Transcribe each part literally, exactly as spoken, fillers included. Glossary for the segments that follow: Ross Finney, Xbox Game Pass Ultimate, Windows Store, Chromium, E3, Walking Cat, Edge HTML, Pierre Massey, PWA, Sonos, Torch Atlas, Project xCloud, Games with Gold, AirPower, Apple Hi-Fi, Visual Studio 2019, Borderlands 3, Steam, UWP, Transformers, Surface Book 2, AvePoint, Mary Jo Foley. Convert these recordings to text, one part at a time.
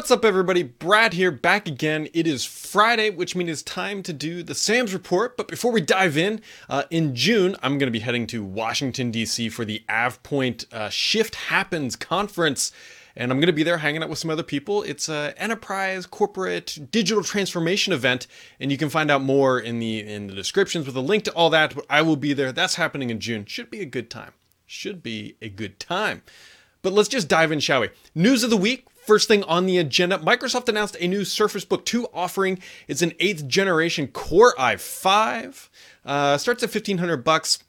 What's up, everybody? Brad here, back again. It is Friday, which means it's time to do the Sam's Report. But before we dive in, uh, in June, I'm going to be heading to Washington, D C for the AvePoint uh, Shift Happens Conference. And I'm going to be there hanging out with some other people. It's an enterprise, corporate, digital transformation event. And you can find out more in the, in the descriptions with a link to all that. But I will be there. That's happening in June. Should be a good time. Should be a good time. But let's just dive in, shall we? News of the week. First thing on the agenda, Microsoft announced a new Surface Book two offering. It's an eighth generation Core i five. Uh, starts at fifteen hundred bucks.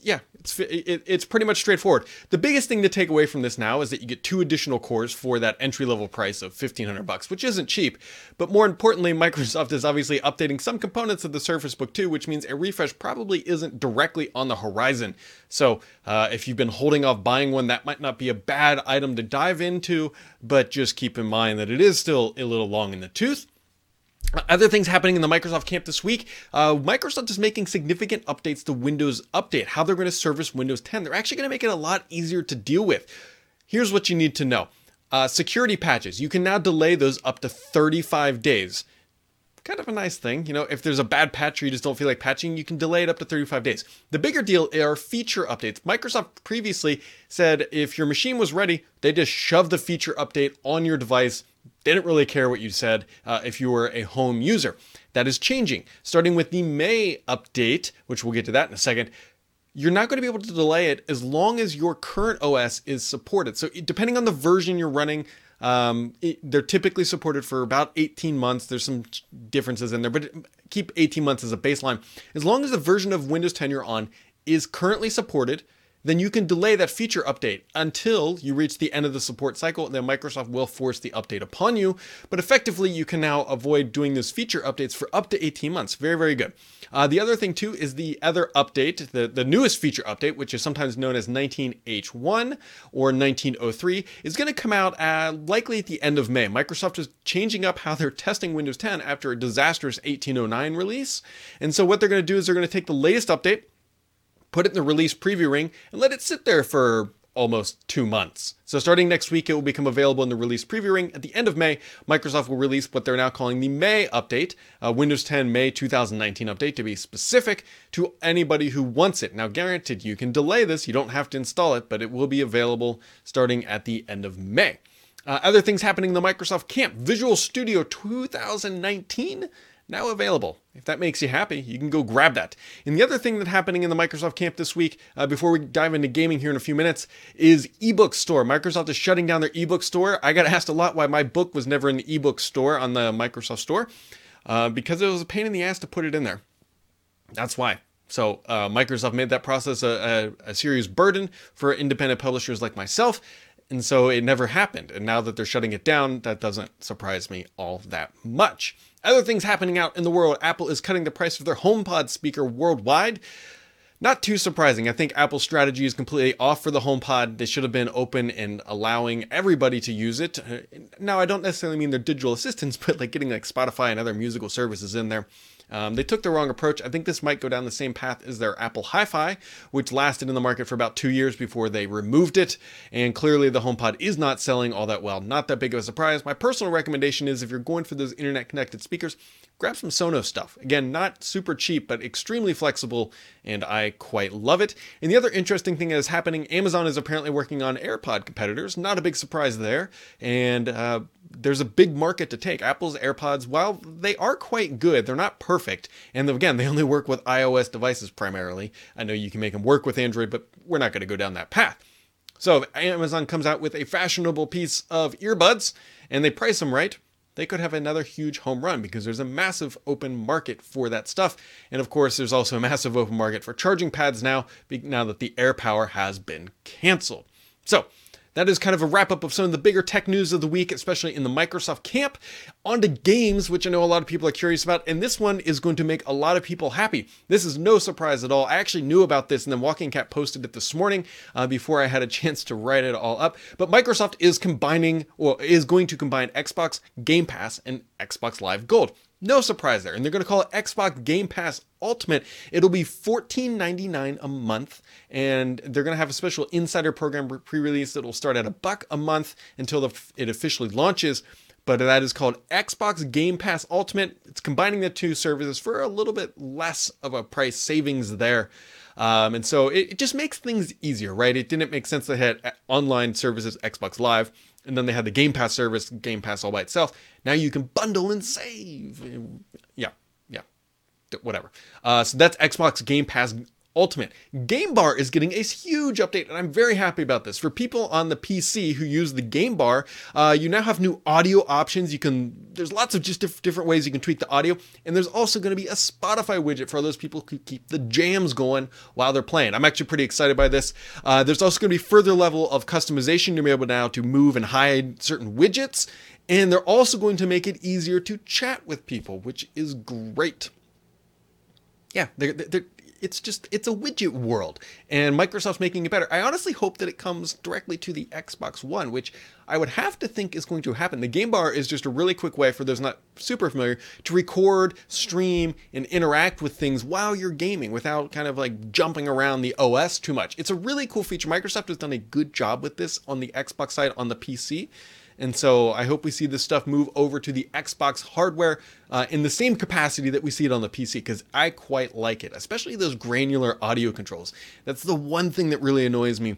Yeah, it's it, it's pretty much straightforward. The biggest thing to take away from this now is that you get two additional cores for that entry-level price of fifteen hundred bucks, which isn't cheap. But more importantly, Microsoft is obviously updating some components of the Surface Book two, which means a refresh probably isn't directly on the horizon. So uh, if you've been holding off buying one, that might not be a bad item to dive into, but just keep in mind that it is still a little long in the tooth. Other things happening in the Microsoft camp this week, uh, Microsoft is making significant updates to Windows Update, how they're going to service Windows ten. They're actually going to make it a lot easier to deal with. Here's what you need to know. Uh, security patches, you can now delay those up to thirty-five days. Kind of a nice thing. You know, if there's a bad patch or you just don't feel like patching, you can delay it up to thirty-five days. The bigger deal are feature updates. Microsoft previously said if your machine was ready, they just shoved the feature update on your device. They didn't really care what you said uh, if you were a home user. That is changing. Starting with the May update, which we'll get to that in a second, you're not going to be able to delay it as long as your current O S is supported. So depending on the version you're running, um, it, they're typically supported for about eighteen months. There's some differences in there, but keep eighteen months as a baseline. As long as the version of Windows ten you're on is currently supported, then you can delay that feature update until you reach the end of the support cycle, and then Microsoft will force the update upon you. But effectively, you can now avoid doing those feature updates for up to eighteen months. Very, very good. Uh, the other thing, too, is the other update, the, the newest feature update, which is sometimes known as nineteen H one or nineteen oh three, is going to come out uh, likely at the end of May. Microsoft is changing up how they're testing Windows ten after a disastrous eighteen oh nine release. And so what they're going to do is they're going to take the latest update, put it in the release preview ring, and let it sit there for almost two months. So starting next week, it will become available in the release preview ring. At the end of May, Microsoft will release what they're now calling the May update, uh, Windows ten May twenty nineteen update to be specific, to anybody who wants it. Now, granted, you can delay this. You don't have to install it, but it will be available starting at the end of May. Uh, other things happening in the Microsoft camp, Visual Studio twenty nineteen, now available. If that makes you happy, you can go grab that. And the other thing that's happening in the Microsoft camp this week, uh, before we dive into gaming here in a few minutes, is eBook Store. Microsoft is shutting down their eBook Store. I got asked a lot why my book was never in the eBook Store on the Microsoft Store, uh, because it was a pain in the ass to put it in there. That's why. So uh, Microsoft made that process a, a, a serious burden for independent publishers like myself. And so it never happened. And now that they're shutting it down, that doesn't surprise me all that much. Other things happening out in the world. Apple is cutting the price of their HomePod speaker worldwide. Not too surprising. I think Apple's strategy is completely off for the HomePod. They should have been open and allowing everybody to use it. Now, I don't necessarily mean their digital assistants, but like getting like Spotify and other musical services in there. Um, they took the wrong approach. I think this might go down the same path as their Apple Hi-Fi, which lasted in the market for about two years before they removed it. And clearly the HomePod is not selling all that well. Not that big of a surprise. My personal recommendation is if you're going for those internet connected speakers, grab some Sonos stuff. Again, not super cheap, but extremely flexible, and I quite love it. And the other interesting thing that is happening, Amazon is apparently working on AirPod competitors. Not a big surprise there. And uh, there's a big market to take. Apple's AirPods, while they are quite good, they're not perfect. And again, they only work with iOS devices primarily. I know you can make them work with Android, but we're not going to go down that path. So if Amazon comes out with a fashionable piece of earbuds and they price them right, they could have another huge home run because there's a massive open market for that stuff. And of course, there's also a massive open market for charging pads now, now that the AirPower has been canceled. So that is kind of a wrap up of some of the bigger tech news of the week, especially in the Microsoft camp. On to games, which I know a lot of people are curious about. And this one is going to make a lot of people happy. This is no surprise at all. I actually knew about this, and then Walking Cat posted it this morning uh, before I had a chance to write it all up. But Microsoft is combining, or is going to combine Xbox Game Pass and Xbox Live Gold. No surprise there. And they're going to call it Xbox Game Pass Ultimate. It'll be fourteen ninety-nine a month. And they're going to have a special insider program pre-release that will start at a buck a month until the, it officially launches. But that is called Xbox Game Pass Ultimate. It's combining the two services for a little bit less of a price savings there. Um, and so it, it just makes things easier, right? It didn't make sense to have online services, Xbox Live, and then they had the Game Pass service, Game Pass all by itself. Now you can bundle and save. Yeah, yeah, whatever. Uh, so that's Xbox Game Pass Ultimate. Game Bar is getting a huge update, and I'm very happy about this. For people on the P C who use the Game Bar, uh, you now have new audio options. You can, there's lots of just diff- different ways you can tweak the audio, and there's also going to be a Spotify widget for those people who keep the jams going while they're playing. I'm actually pretty excited by this. Uh, there's also going to be further level of customization. You'll be able now to move and hide certain widgets, and they're also going to make it easier to chat with people, which is great. Yeah, they're, they're It's just, it's a widget world, and Microsoft's making it better. I honestly hope that it comes directly to the Xbox One, which I would have to think is going to happen. The Game Bar is just a really quick way for those not super familiar to record, stream, and interact with things while you're gaming without kind of like jumping around the O S too much. It's a really cool feature. Microsoft has done a good job with this on the Xbox side, on the P C. And so I hope we see this stuff move over to the Xbox hardware uh, in the same capacity that we see it on the P C, because I quite like it, especially those granular audio controls. That's the one thing that really annoys me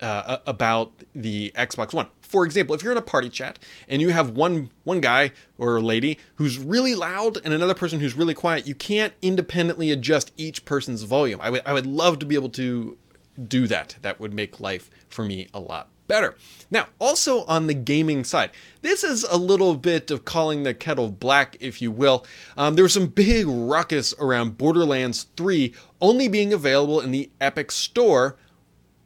uh, about the Xbox One. For example, if you're in a party chat and you have one one guy or lady who's really loud and another person who's really quiet, you can't independently adjust each person's volume. I, w- I would love to be able to do that. That would make life for me a lot better. Now, also on the gaming side, this is a little bit of calling the kettle black, if you will. Um, there was some big ruckus around Borderlands three only being available in the Epic Store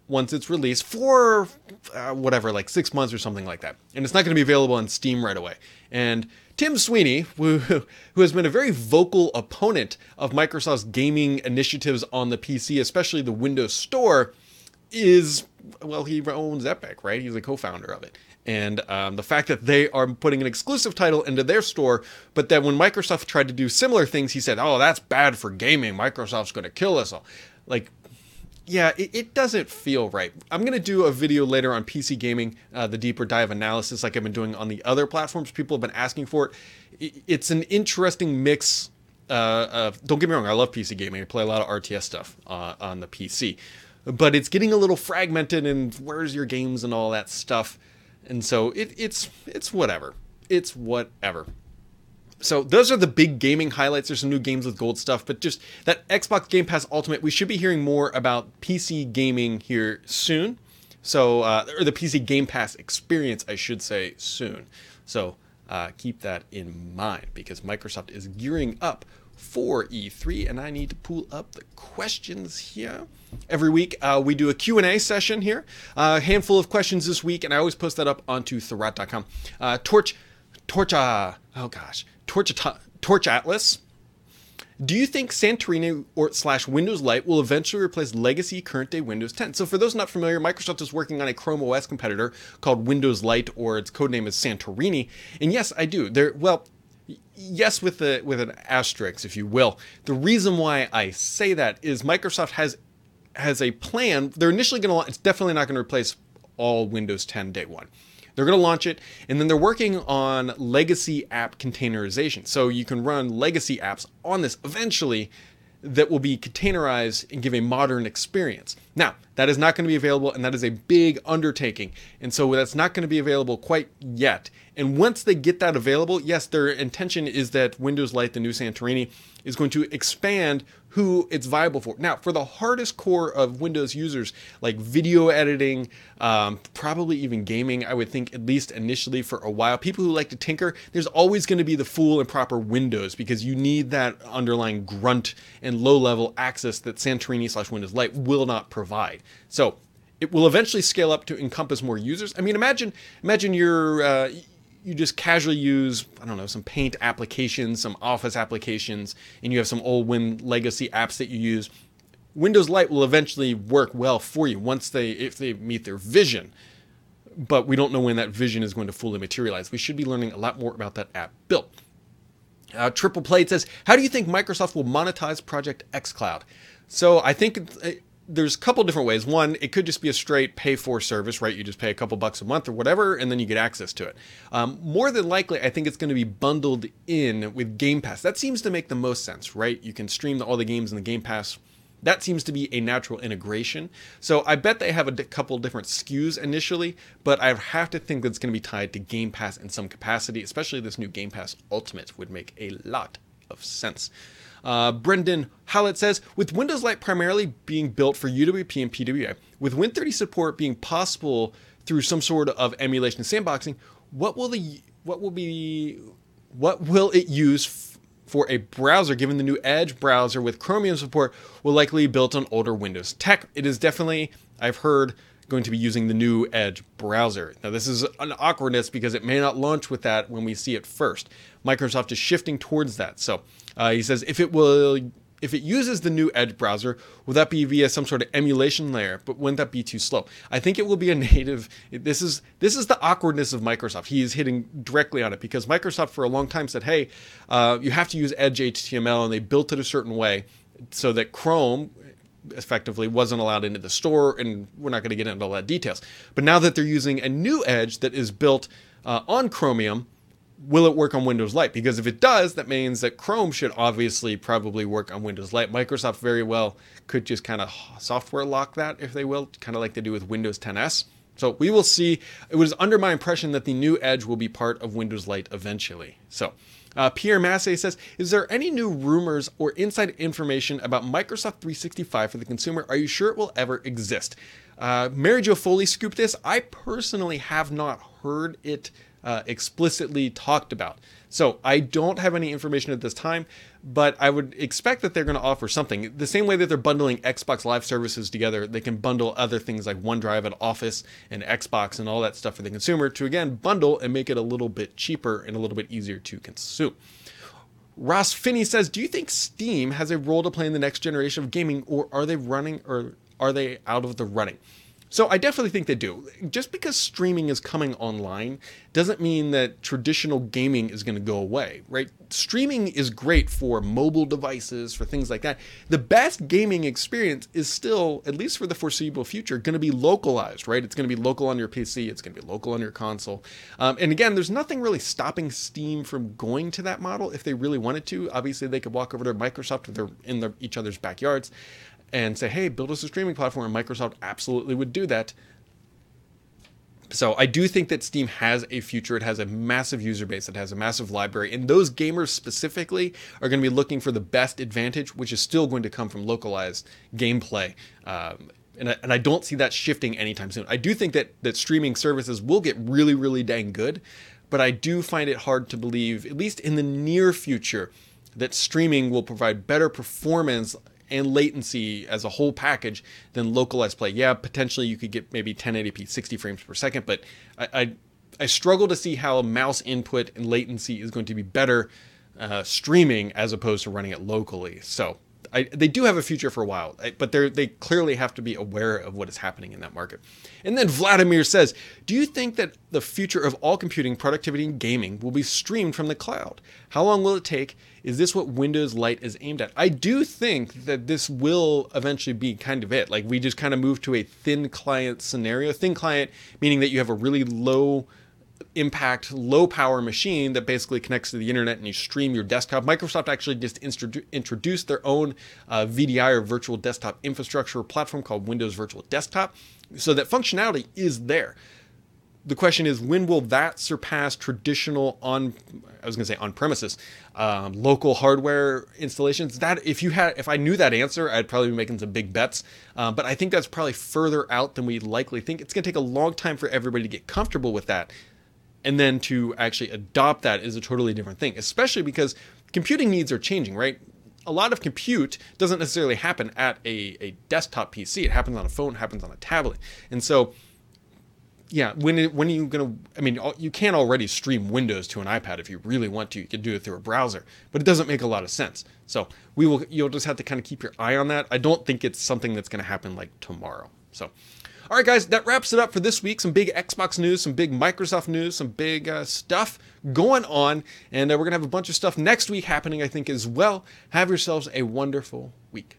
once it's released for uh, whatever, like six months or something like that. And it's not going to be available on Steam right away. And Tim Sweeney, who, who has been a very vocal opponent of Microsoft's gaming initiatives on the P C, especially the Windows Store, is, well, he owns Epic, right? He's a co-founder of it. And um, the fact that they are putting an exclusive title into their store, but that when Microsoft tried to do similar things, he said, oh, that's bad for gaming. Microsoft's going to kill us all. Like, yeah, it, it doesn't feel right. I'm going to do a video later on P C gaming, uh, the deeper dive analysis like I've been doing on the other platforms. People have been asking for it. It's an interesting mix. Uh, of, don't get me wrong, I love P C gaming. I play a lot of R T S stuff uh, on the P C. But it's getting a little fragmented, and where's your games and all that stuff. And so it, it's it's whatever. It's whatever. So those are the big gaming highlights. There's some new Games with Gold stuff, but just that Xbox Game Pass Ultimate, we should be hearing more about P C gaming here soon. So, uh, or the P C Game Pass experience, I should say, soon. So uh, keep that in mind, because Microsoft is gearing up for E three, and I need to pull up the questions here. Every week uh, we do a Q and A session here. A uh, handful of questions this week, and I always post that up onto therat dot com. Uh, Torch, Torcha, oh gosh, Torch, Torch Atlas. Do you think Santorini or slash Windows Lite will eventually replace legacy current day Windows ten? So for those not familiar, Microsoft is working on a Chrome O S competitor called Windows Lite, or its codename is Santorini. And yes, I do. There, well, Yes, with a, with an asterisk, if you will. The reason why I say that is Microsoft has has a plan. They're initially going to launch. It's definitely not going to replace all Windows ten day one. They're going to launch it, and then they're working on legacy app containerization. So you can run legacy apps on this eventually that will be containerized and give a modern experience. Now, that is not going to be available, and that is a big undertaking. And so that's not going to be available quite yet. And once they get that available, yes, their intention is that Windows Lite, the new Santorini, is going to expand who it's viable for. Now, for the hardest core of Windows users, like video editing, um, probably even gaming, I would think, at least initially for a while, people who like to tinker, there's always going to be the full and proper Windows, because you need that underlying grunt and low-level access that Santorini slash Windows Lite will not provide. So it will eventually scale up to encompass more users. I mean, imagine, imagine you're... Uh, you just casually use, I don't know, some Paint applications, some Office applications, and you have some old Win legacy apps that you use. Windows Lite will eventually work well for you once they, if they meet their vision. But we don't know when that vision is going to fully materialize. We should be learning a lot more about that app built. Uh, Triple Plate says, how do you think Microsoft will monetize Project xCloud? So I think it, there's a couple different ways. One, it could just be a straight pay for service, right? You just pay a couple bucks a month or whatever, and then you get access to it. Um, more than likely, I think it's going to be bundled in with Game Pass. That seems to make the most sense, right? You can stream all the games in the Game Pass. That seems to be a natural integration. So I bet they have a d- couple different S K Us initially, but I have to think that's going to be tied to Game Pass in some capacity, especially this new Game Pass Ultimate would make a lot of sense. Uh, Brendan Howlett says, with Windows Lite primarily being built for U W P and P W A, with Win thirty support being possible through some sort of emulation sandboxing, what will the what will be what will it use for? For a browser, given the new Edge browser with Chromium support, will likely be built on older Windows tech. It is definitely, I've heard, going to be using the new Edge browser. Now, this is an awkwardness because it may not launch with that when we see it first. Microsoft is shifting towards that. So uh, he says, if it will, if it uses the new Edge browser, will that be via some sort of emulation layer? But wouldn't that be too slow? I think it will be a native. This is this is the awkwardness of Microsoft. He is hitting directly on it because Microsoft for a long time said, hey, uh, you have to use Edge H T M L, and they built it a certain way so that Chrome effectively wasn't allowed into the store, and we're not going to get into all that details. But now that they're using a new Edge that is built uh, on Chromium, will it work on Windows Lite? Because if it does, that means that Chrome should obviously probably work on Windows Lite. Microsoft very well could just kind of software lock that, if they will, kind of like they do with Windows ten S. So we will see. It was under my impression that the new Edge will be part of Windows Lite eventually. So uh, Pierre Massey says, is there any new rumors or inside information about Microsoft three sixty-five for the consumer? Are you sure it will ever exist? Uh, Mary Jo Foley scooped this. I personally have not heard it Uh, explicitly talked about. So I don't have any information at this time, but I would expect that they're going to offer something. The same way that they're bundling Xbox Live services together, they can bundle other things like OneDrive and Office and Xbox and all that stuff for the consumer to, again, bundle and make it a little bit cheaper and a little bit easier to consume. Ross Finney says, do you think Steam has a role to play in the next generation of gaming, or are they running or are they out of the running? So I definitely think they do. Just because streaming is coming online doesn't mean that traditional gaming is going to go away, right? Streaming is great for mobile devices, for things like that. The best gaming experience is still, at least for the foreseeable future, going to be localized, right? It's going to be local on your P C. It's going to be local on your console. Um, and again, there's nothing really stopping Steam from going to that model if they really wanted to. Obviously, they could walk over to Microsoft if they're in their, each other's backyards and say, hey, build us a streaming platform, and Microsoft absolutely would do that. So I do think that Steam has a future. It has a massive user base. It has a massive library. And those gamers specifically are going to be looking for the best advantage, which is still going to come from localized gameplay. Um, and, I, and I don't see that shifting anytime soon. I do think that, that streaming services will get really, really dang good. But I do find it hard to believe, at least in the near future, that streaming will provide better performance and latency as a whole package than localized play. Yeah, potentially you could get maybe ten eighty p, sixty frames per second, but I, I, I struggle to see how mouse input and latency is going to be better uh, streaming as opposed to running it locally. So I, they do have a future for a while, but they clearly have to be aware of what is happening in that market. And then Vladimir says, do you think that the future of all computing, productivity, and gaming will be streamed from the cloud? How long will it take? Is this what Windows Lite is aimed at? I do think that this will eventually be kind of it. Like, we just kind of move to a thin client scenario. Thin client meaning that you have a really low impact, low power machine that basically connects to the internet and you stream your desktop. Microsoft actually just introdu- introduced their own uh, V D I or virtual desktop infrastructure platform called Windows Virtual Desktop. So that functionality is there. The question is, when will that surpass traditional on, I was going to say on premises, um, local hardware installations? That if you had, if I knew that answer, I'd probably be making some big bets. Uh, but I think that's probably further out than we likely think. It's going to take a long time for everybody to get comfortable with that. And then to actually adopt that is a totally different thing, especially because computing needs are changing, right? A lot of compute doesn't necessarily happen at a, a desktop P C. It happens on a phone, happens on a tablet. And so, yeah, when it, when are you going to, I mean, you can already stream Windows to an iPad if you really want to. You can do it through a browser, but it doesn't make a lot of sense. So we will. You'll just have to kind of keep your eye on that. I don't think it's something that's going to happen like tomorrow. So, all right, guys, that wraps it up for this week. Some big Xbox news, some big Microsoft news, some big uh, stuff going on. And uh, we're going to have a bunch of stuff next week happening, I think, as well. Have yourselves a wonderful week.